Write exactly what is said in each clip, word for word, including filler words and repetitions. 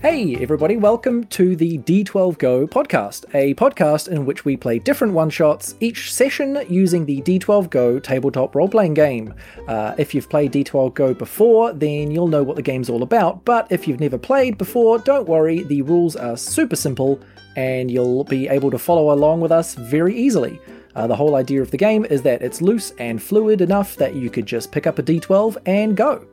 Hey everybody, welcome to the d twelve go podcast, a podcast in which we play different one-shots each session using the d twelve go tabletop role-playing game. Uh, if you've played d twelve go before, then you'll know what the game's all about, but if you've never played before, don't worry, the rules are super simple and you'll be able to follow along with us very easily. Uh, the whole idea of the game is that it's loose and fluid enough that you could just pick up a d twelve and go.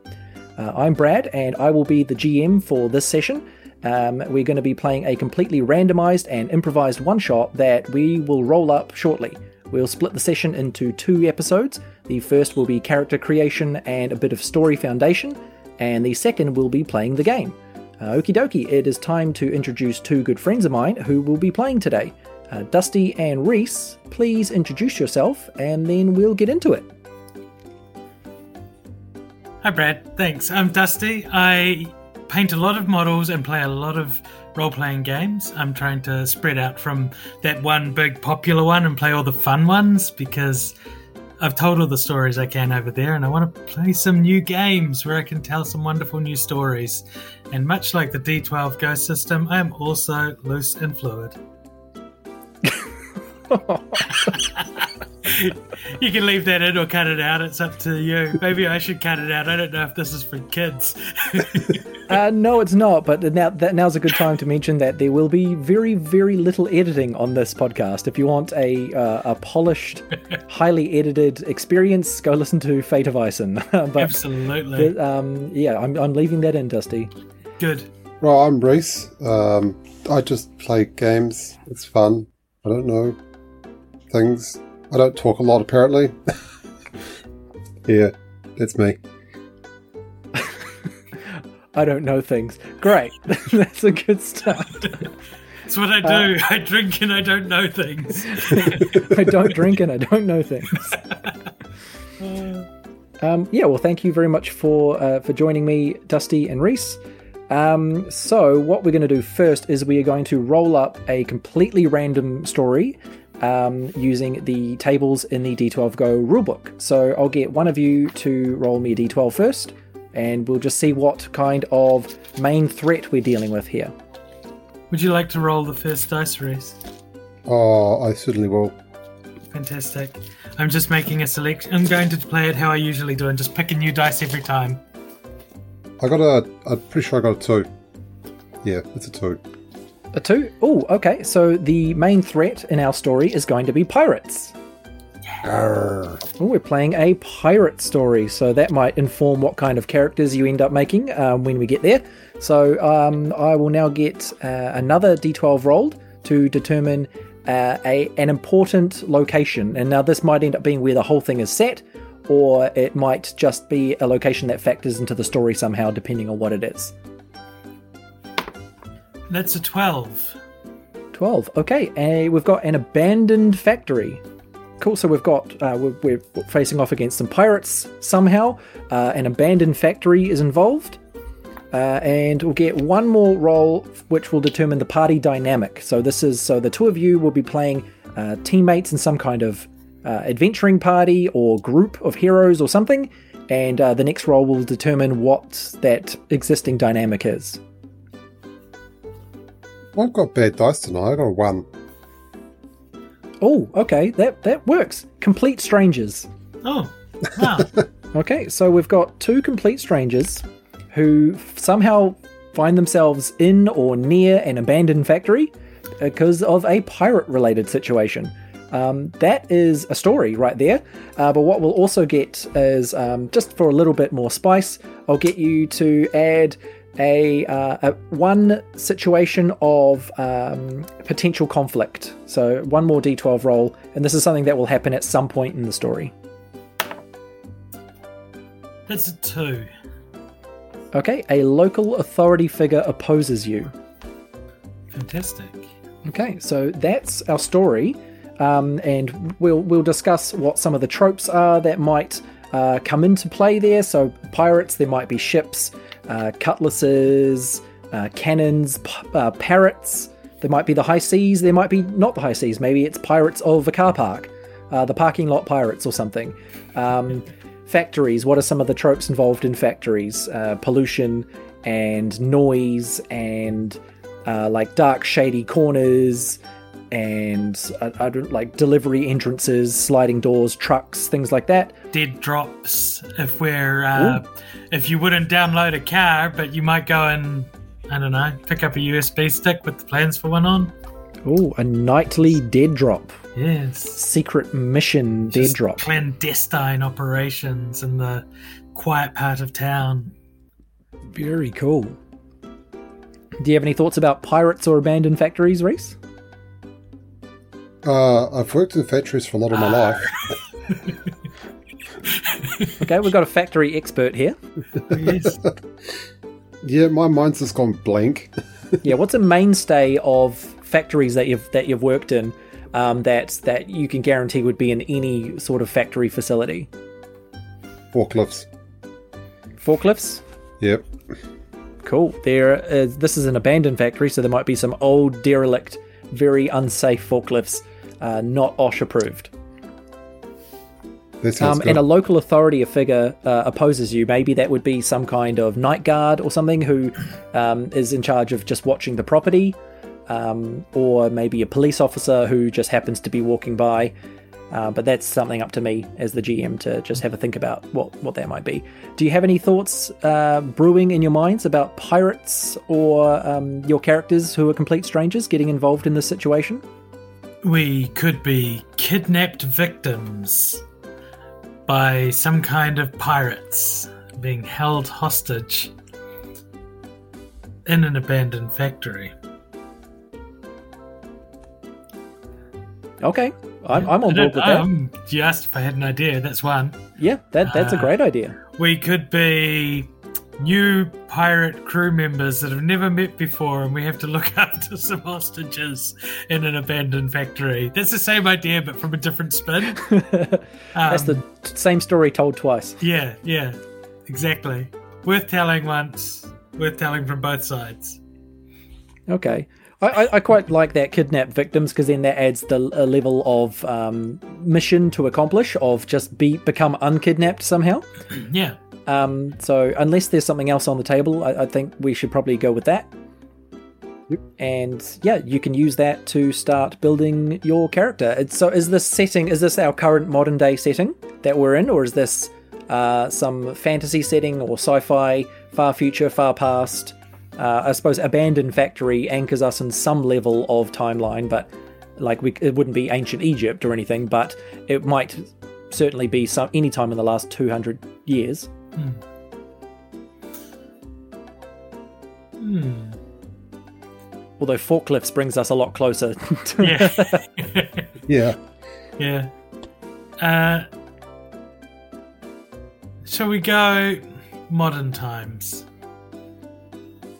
Uh, I'm Brad, and I will be the G M for this session. Um, we're going to be playing a completely randomized and improvised one-shot that we will roll up shortly. We'll split the session into two episodes. The first will be character creation and a bit of story foundation, and the second will be playing the game. Uh, okie dokie, it is time to introduce two good friends of mine who will be playing today. Uh, Dusty and Rhys, please introduce yourself, and then we'll get into it. Hi Brad, thanks. I'm Dusty. I paint a lot of models and play a lot of role-playing games. I'm trying to spread out from that one big popular one and play all the fun ones because I've told all the stories I can over there and I want to play some new games where I can tell some wonderful new stories. And much like the d twelve go system, I am also loose and fluid. You can leave that in or cut it out. It's up to you. Maybe I should cut it out. I don't know if this is for kids. uh, no, it's not. But now that now's a good time to mention that there will be very, very little editing on this podcast. If you want a uh, a polished, highly edited experience, go listen to Fate of Eisen. But absolutely. The, um, yeah, I'm I'm leaving that in, Dusty. Good. Well, I'm Rhys. Um, I just play games. It's fun. I don't know things. I don't talk a lot, apparently. Yeah, that's me. I don't know things. Great. That's a good start. That's what I do. Uh, I drink and I don't know things. I don't drink and I don't know things. um, yeah, well, thank you very much for uh, for joining me, Dusty and Rhys. Um, so what we're going to do first is we are going to roll up a completely random story Um, using the tables in the d twelve go rulebook. So I'll get one of you to roll me a d twelve first, and we'll just see what kind of main threat we're dealing with here. Would you like to roll the first dice, Rhys? Oh, I certainly will. Fantastic. I'm just making a selection. I'm going to play it how I usually do and just pick a new dice every time. I got a... I'm pretty sure I got a two. Yeah, it's a two. A two? Oh, okay. So the main threat in our story is going to be pirates. Yeah. Oh, we're playing a pirate story, so that might inform what kind of characters you end up making um, when we get there. So um, I will now get uh, another d twelve rolled to determine uh, a an important location. And now this might end up being where the whole thing is set, or it might just be a location that factors into the story somehow, depending on what it is. That's a twelve. twelve, okay. And we've got an abandoned factory. Cool, so we've got, uh, we're, we're facing off against some pirates somehow. Uh, an abandoned factory is involved. Uh, and we'll get one more roll, which will determine the party dynamic. So this is, so the two of you will be playing uh, teammates in some kind of uh, adventuring party or group of heroes or something. And uh, the next roll will determine what that existing dynamic is. I've got bad dice tonight. I got a one. Oh, okay. That that works. Complete strangers. Oh, wow. Okay, so we've got two complete strangers who somehow find themselves in or near an abandoned factory because of a pirate-related situation. Um, that is a story right there. Uh, but what we'll also get is, um, just for a little bit more spice, I'll get you to add... A, uh, a one situation of um, potential conflict. So one more d twelve roll, and this is something that will happen at some point in the story. That's a two. Okay, a local authority figure opposes you. Fantastic. Okay, so that's our story, um, and we'll we'll discuss what some of the tropes are that might uh, come into play there. So pirates, there might be ships. Uh, cutlasses, uh, cannons, p- uh, parrots. There might be the high seas. There might be not the high seas. Maybe it's pirates of a car park, uh, the parking lot pirates or something. Um, factories. What are some of the tropes involved in factories? Uh, pollution and noise and uh, like dark shady corners and I, I don't like delivery entrances, sliding doors, trucks, things like that. Dead drops. If we're uh, if you wouldn't download a car, but you might go and I don't know, pick up a U S B stick with the plans for one on. Oh, a nightly dead drop. Yes. Secret mission dead Just drop. Clandestine operations in the quiet part of town. Very cool. Do you have any thoughts about pirates or abandoned factories, Rhys? Uh, I've worked in factories for a lot of my ah. life. Okay, we've got a factory expert here. Yes. Yeah, my mind's just gone blank. Yeah, what's a mainstay of factories that you've that you've worked in um, that that you can guarantee would be in any sort of factory facility? Forklifts. Forklifts? Yep. Cool. There is, this is an abandoned factory, so there might be some old, derelict, very unsafe forklifts, uh, not O S H approved. Um, and a local authority figure uh, opposes you. Maybe that would be some kind of night guard or something who um, is in charge of just watching the property, um, or maybe a police officer who just happens to be walking by. Uh, but that's something up to me as the G M to just have a think about what, what that might be. Do you have any thoughts uh, brewing in your minds about pirates or um, your characters who are complete strangers getting involved in this situation? We could be kidnapped victims by some kind of pirates being held hostage in an abandoned factory. Okay, I'm, I'm on board with that. Um, you asked if I had an idea, that's one. Yeah, that that's uh, a great idea. We could be new pirate crew members that have never met before and we have to look after some hostages in an abandoned factory. That's the same idea but from a different spin. That's um, the same story told twice. Yeah, yeah, exactly. Worth telling once, worth telling from both sides. Okay. I, I quite like that kidnap victims because then that adds the a level of um, mission to accomplish of just be become unkidnapped somehow. Yeah. Um, so unless there's something else on the table, I, I think we should probably go with that. Yep. And yeah, you can use that to start building your character. It's, so is this setting, is this our current modern day setting that we're in, or is this uh, some fantasy setting or sci-fi, far future, far past? Uh, I suppose abandoned factory anchors us in some level of timeline, but like we, it wouldn't be ancient Egypt or anything, but it might certainly be some any time in the last two hundred years. Hmm. Hmm. Although forklifts brings us a lot closer. To yeah. yeah. Yeah. Uh, shall we go modern times?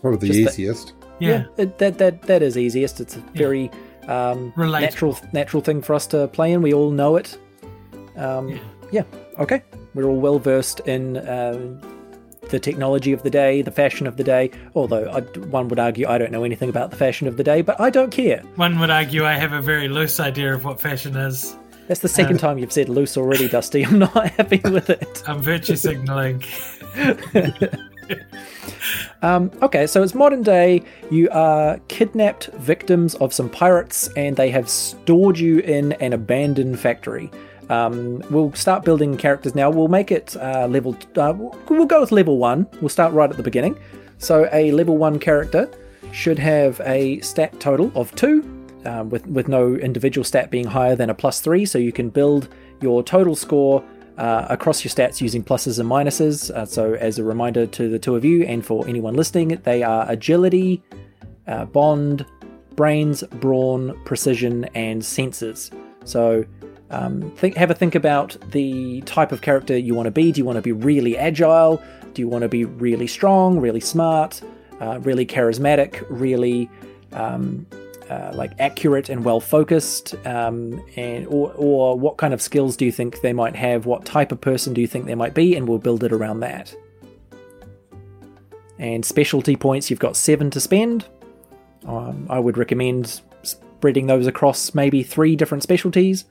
Probably the Just easiest. The, yeah, yeah it, that that that is easiest. It's a very yeah. um, natural natural thing for us to play in. We all know it. Um, yeah. yeah. Okay. We're all well versed in uh, the technology of the day, the fashion of the day. Although I, one would argue I don't know anything about the fashion of the day, but I don't care. One would argue I have a very loose idea of what fashion is. That's the second um, time you've said loose already, Dusty. I'm not happy with it. I'm virtue signaling. um, okay, so it's modern day. You are kidnapped victims of some pirates, and they have stored you in an abandoned factory. Um, we'll start building characters now. We'll make it uh, level. Uh, we'll go with level one. We'll start right at the beginning. So a level one character should have a stat total of two, um, with with no individual stat being higher than a plus three. So you can build your total score Uh, across your stats using pluses and minuses. Uh, so as a reminder to the two of you and for anyone listening, they are agility, uh, bond, brains, brawn, precision, and senses. So um, think, have a think about the type of character you want to be. Do you want to be really agile? Do you want to be really strong, really smart, uh, really charismatic, really um, Uh, like accurate and well focused, um, and or, or what kind of skills do you think they might have? What type of person do you think they might be? And we'll build it around that. And specialty points, you've got seven to spend. Um, I would recommend spreading those across maybe three different specialties,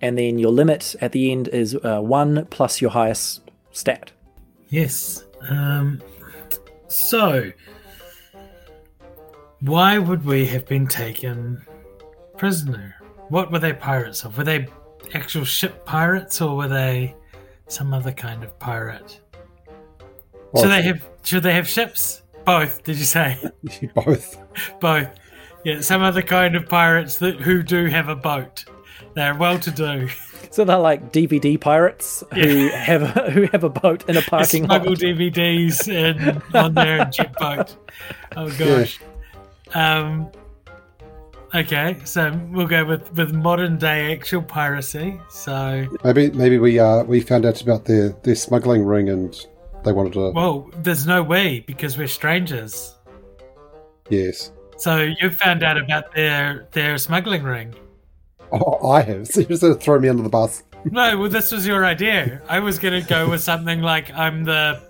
and then your limit at the end is uh, one plus your highest stat. Yes. Um, So, why would we have been taken prisoner? What were they pirates of? Were they actual ship pirates, or were they some other kind of pirate? Both. Should they have? Should they have ships? Both. Did you say? Both. Both. Yeah, some other kind of pirates that who do have a boat. They're well-to-do. So they're like D V D pirates who yeah. have a, who have a boat in a parking lot. Smuggle D V Ds in, on their jet boat. Oh gosh. Yeah. Um. Okay, so we'll go with, with modern day actual piracy. So maybe maybe we uh we found out about their, their smuggling ring and they wanted to. Well, there's no way because we're strangers. Yes. So you found out about their their smuggling ring. Oh, I have. So you're just going to throw me under the bus. No, well, this was your idea. I was going to go with something like I'm the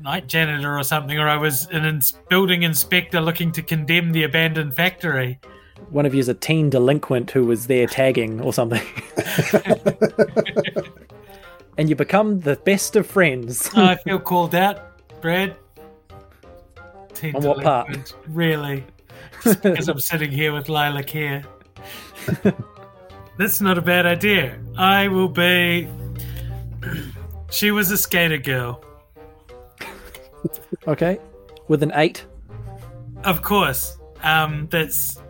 night janitor or something, or I was an ins- building inspector looking to condemn the abandoned factory. One of you is a teen delinquent who was there tagging or something. And you become the best of friends. Oh, I feel called out, Brad. Teen on what part? Really? Just because I'm sitting here with lilac hair. That's not a bad idea. I will be. She was a skater girl. Okay, with an eight. Of course, um, that's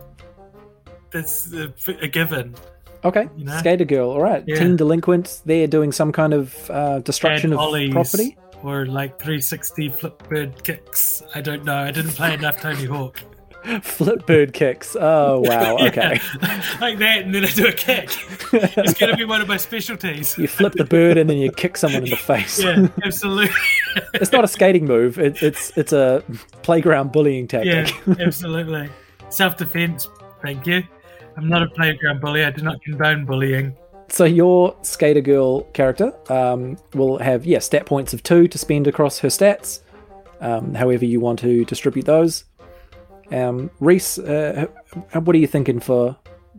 that's a, a given. Okay, you know? Skater girl. All right, yeah. Teen delinquents. They're doing some kind of uh, destruction Bad of ollies property, or like three sixty flip bird kicks. I don't know. I didn't play enough Tony Hawk. Flip bird kicks. Oh wow. Okay. Yeah, like that, and then I do a kick. It's going to be one of my specialties. You flip the bird, and then you kick someone in the face. Yeah, absolutely. It's not a skating move. It, it's it's a playground bullying tactic. Yeah, absolutely. Self-defense. Thank you. I'm not a playground bully. I do not condone bullying. So your skater girl character um, will have yeah stat points of two to spend across her stats. Um, however you want to distribute those. Um, Rhys, uh, what are you thinking for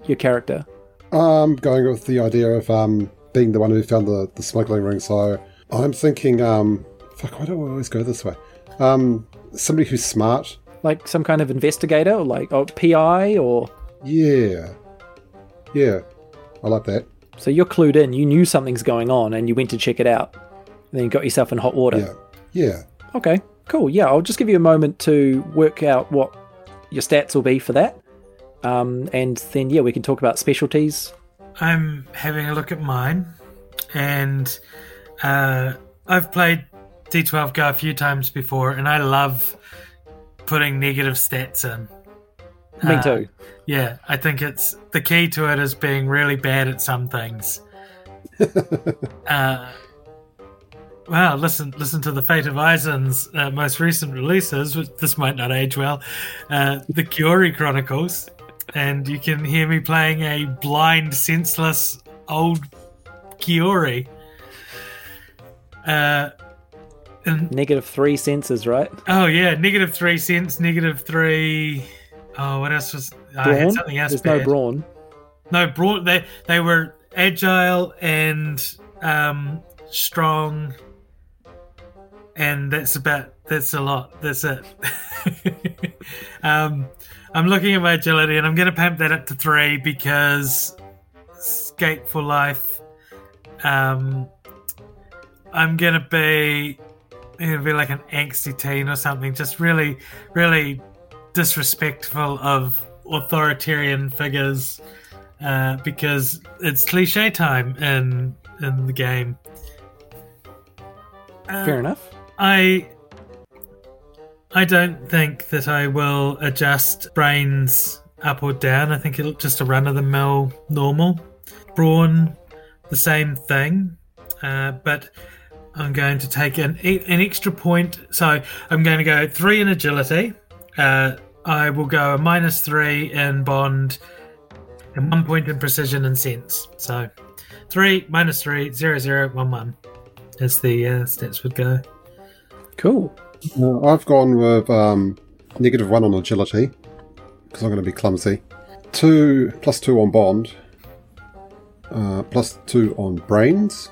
your character? I'm going with the idea of um, being the one who found the, the smuggling ring, so I'm thinking, um, fuck, why do I always go this way? Um, somebody who's smart. Like some kind of investigator, or like oh, P I, or... Yeah. Yeah, I like that. So you're clued in, you knew something's going on, and you went to check it out, and then you got yourself in hot water. Yeah, yeah. Okay, cool, yeah, I'll just give you a moment to work out what your stats will be for that, um, and then yeah we can talk about specialties. I'm having a look at mine, and uh, I've played D twelve go a few times before, and I love putting negative stats in. Me uh, too. Yeah, I think it's the key to it is being really bad at some things. uh, Wow, listen listen to the Fate of Eisen's uh, most recent releases, which this might not age well, uh, The Kiori Chronicles, and you can hear me playing a blind, senseless old Kiori. Uh, and, negative three senses, right? Oh, yeah, negative three sense, negative three... Oh, what else was... Brawn? I had something else There's bad. no brawn. No, brawn. They, they were agile and um, strong... And that's about, that's a lot. That's it. um, I'm looking at my agility, and I'm going to pump that up to three because skate for life. Um, I'm going to be, I'm going to be like an angsty teen or something, just really, really disrespectful of authoritarian figures uh, because it's cliche time in in the game. Uh, Fair enough. I I don't think that I will adjust brains up or down. I think it'll just a run-of-the-mill normal. Brawn, the same thing, uh, but I'm going to take an, an extra point. So I'm going to go three in agility. Uh, I will go a minus three in bond and one point in precision and sense. So three, minus three, zero, zero, one, one as the uh, stats would go. Cool. Uh, I've gone with um, negative one on agility because I'm going to be clumsy. Two plus two on bond, uh, plus two on brains.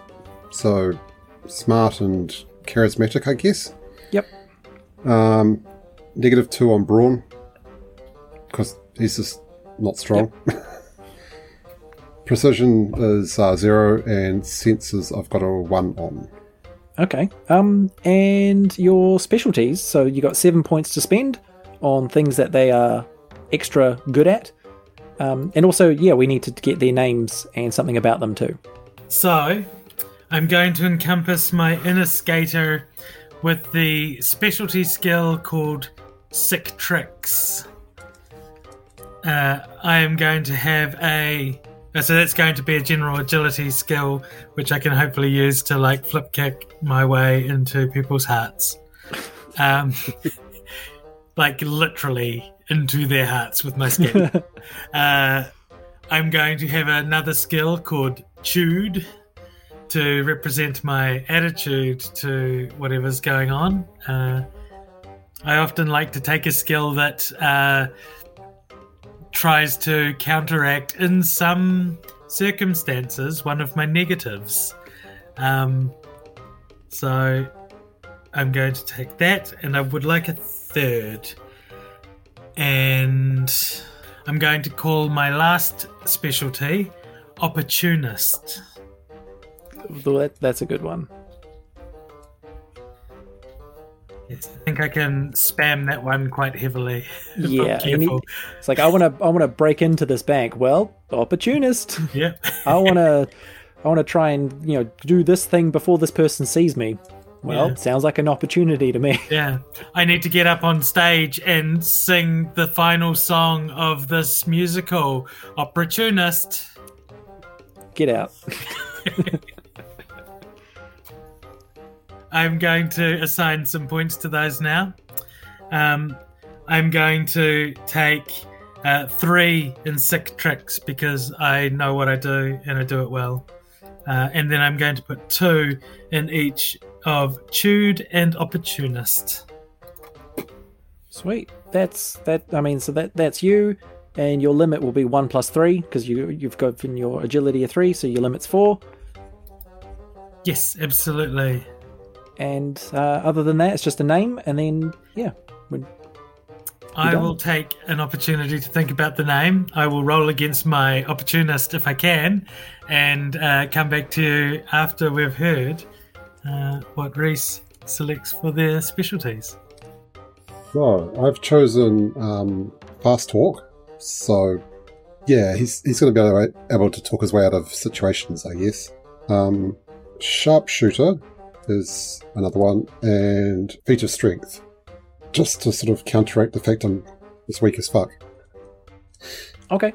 So smart and charismatic, I guess. Yep. Um, negative two on Brawn, because he's just not strong. Yep. Precision is uh, zero, and senses I've got a one on. Okay. Um, and your specialties. So you got seven points to spend on things that they are extra good at. Um, and also, yeah, we need to get their names and something about them too. So I'm going to encompass my inner skater with the specialty skill called Sick Tricks. Uh, I am going to have a... So that's going to be a general agility skill, which I can hopefully use to like flip kick my way into people's hearts. Um, like literally into their hearts with my skin. uh, I'm going to have another skill called Tude to represent my attitude to whatever's going on. Uh, I often like to take a skill that... Uh, tries to counteract in some circumstances one of my negatives. Um, so I'm going to take that, and I would like a third. And I'm going to call my last specialty Opportunist. That's a good one. Yes, I think I can spam that one quite heavily. Yeah, he, it's like I want to. I want to break into this bank. Well, opportunist. Yeah, I want to. I want to try and you know do this thing before this person sees me. Well, yeah. Sounds like an opportunity to me. Yeah, I need to get up on stage and sing the final song of this musical, Opportunist. Get out. I'm going to assign some points to those now. Um, I'm going to take uh, three in Sick Tricks because I know what I do and I do it well. Uh, and then I'm going to put two in each of Tude and Opportunist. Sweet. That's that. I mean, so that that's you, and your limit will be one plus three because you you've given your agility a three, so your limit's four. Yes, absolutely. And uh, other than that, it's just a name, and then yeah. I done. will take an opportunity to think about the name. I will roll against my opportunist if I can, and uh, come back to you after we've heard uh, what Rhys selects for their specialties. So I've chosen um, fast talk. So yeah, he's he's going to be able to, able to talk his way out of situations, I guess. Um, sharpshooter is another one, and Feat of Strength, just to sort of counteract the fact I'm as weak as fuck. Okay.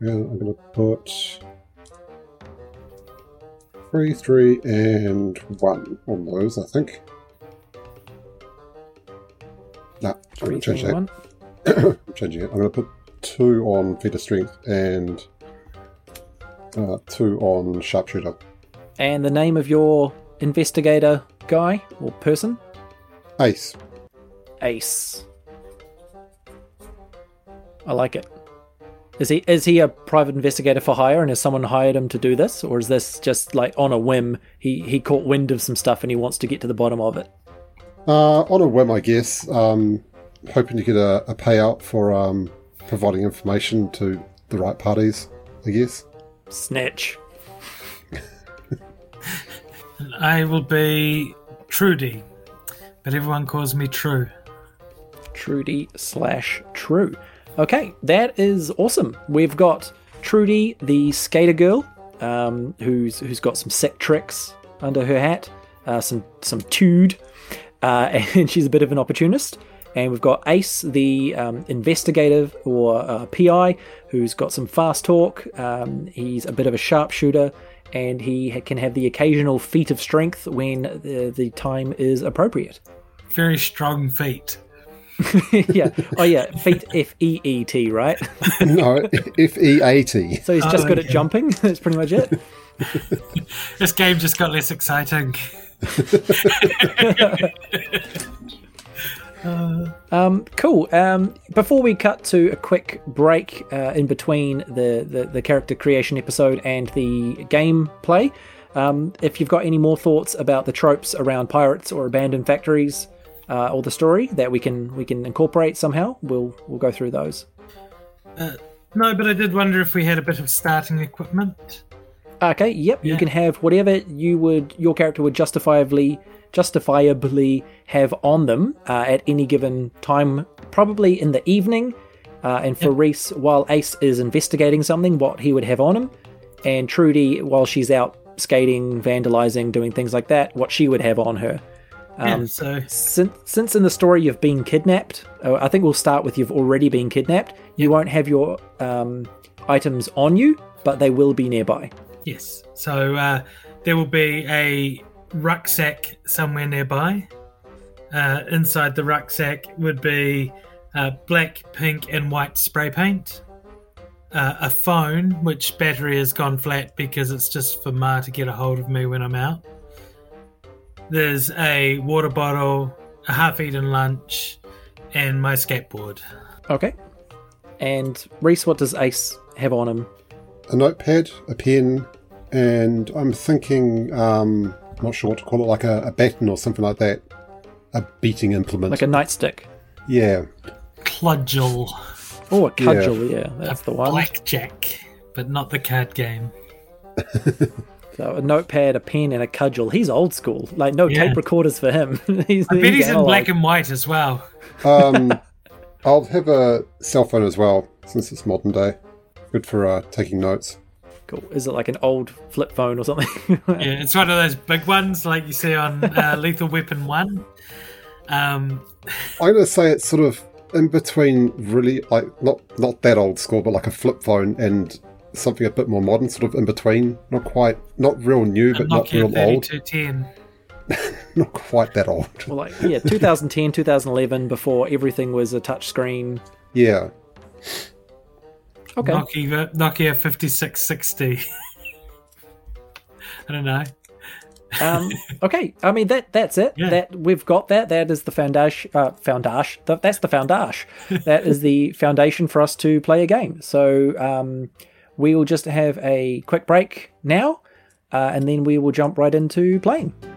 And I'm going to put three, three, and one on those, I think. Nah, I'm going to change that. I'm changing it. I'm going to put two on Feat of Strength and uh, two on Sharpshooter. And the name of your investigator guy or person? Ace. Ace. I like it. Is he is he a private investigator for hire, and has someone hired him to do this, or is this just like on a whim? He he caught wind of some stuff and he wants to get to the bottom of it. Uh, on a whim, I guess. Um, hoping to get a, a payout for um, providing information to the right parties, I guess. Snitch. I will be Trudy, but everyone calls me True. Trudy slash True. Okay, that is awesome. We've got Trudy, the skater girl, um, who's who's got some sick tricks under her hat, uh, some some tude, uh, and she's a bit of an opportunist. And we've got Ace, the um, investigative or uh, P I, who's got some fast talk. Um, he's a bit of a sharpshooter, and he can have the occasional feat of strength when the, the time is appropriate. Very strong feet. yeah. Oh, yeah. Feet, F E E T, right? No, F E A T. So he's just oh, good yeah. at jumping. That's pretty much it. This game just got less exciting. Uh, um, cool. Um, before we cut to a quick break uh, in between the, the, the character creation episode and the gameplay, Um, if you've got any more thoughts about the tropes around pirates or abandoned factories uh, or the story that we can we can incorporate somehow, we'll we'll go through those. Uh, no, but I did wonder if we had a bit of starting equipment. Okay, yep, yeah. You can have whatever you would your character would justifiably justifiably have on them uh, at any given time, probably in the evening. Uh, and for yep. Rhys, while Ace is investigating something, what he would have on him, and Trudy, while she's out skating, vandalizing, doing things like that, what she would have on her. Um, yeah, so since, since in the story you've been kidnapped, uh, I think we'll start with you've already been kidnapped. You won't have your um, items on you, but they will be nearby. Yes, so uh, there will be a rucksack somewhere nearby. Uh, inside the rucksack would be Uh, black, pink and white spray paint, uh, a phone which battery has gone flat because it's just for Ma to get a hold of me when I'm out. There's a water bottle, a half-eaten lunch and my skateboard. Okay. And Rhys, what does Ace have on him? A notepad, a pen and I'm thinking, um, I'm not sure what to call it, like a, a baton or something like that. A beating implement. Like a nightstick. Yeah. Cudgel. Oh, a cudgel, yeah. yeah that's a the one. Blackjack, but not the card game. So a notepad, a pen, and a cudgel. He's old school. Like, no yeah. tape recorders for him. he's, I he's bet he's in black and white as well. um, I'll have a cell phone as well, since it's modern day. Good for uh, taking notes. Cool. Is it like an old flip phone or something? Yeah, it's one of those big ones like you see on uh, Lethal Weapon one. Um, I'm going to say it's sort of in between, really, like not not that old school, but like a flip phone and something a bit more modern, sort of in between. Not quite, not real new, but not real old. Not quite that old. Well, like yeah, twenty ten, twenty eleven, before everything was a touch screen. Yeah. Okay. Nokia, Nokia fifty-six sixty. I don't know. um, okay, I mean that that's it. Yeah. That we've got that. That is the foundation. Uh, foundation. That's the foundation. That is the foundation for us to play a game. So um, we will just have a quick break now, uh, and then we will jump right into playing.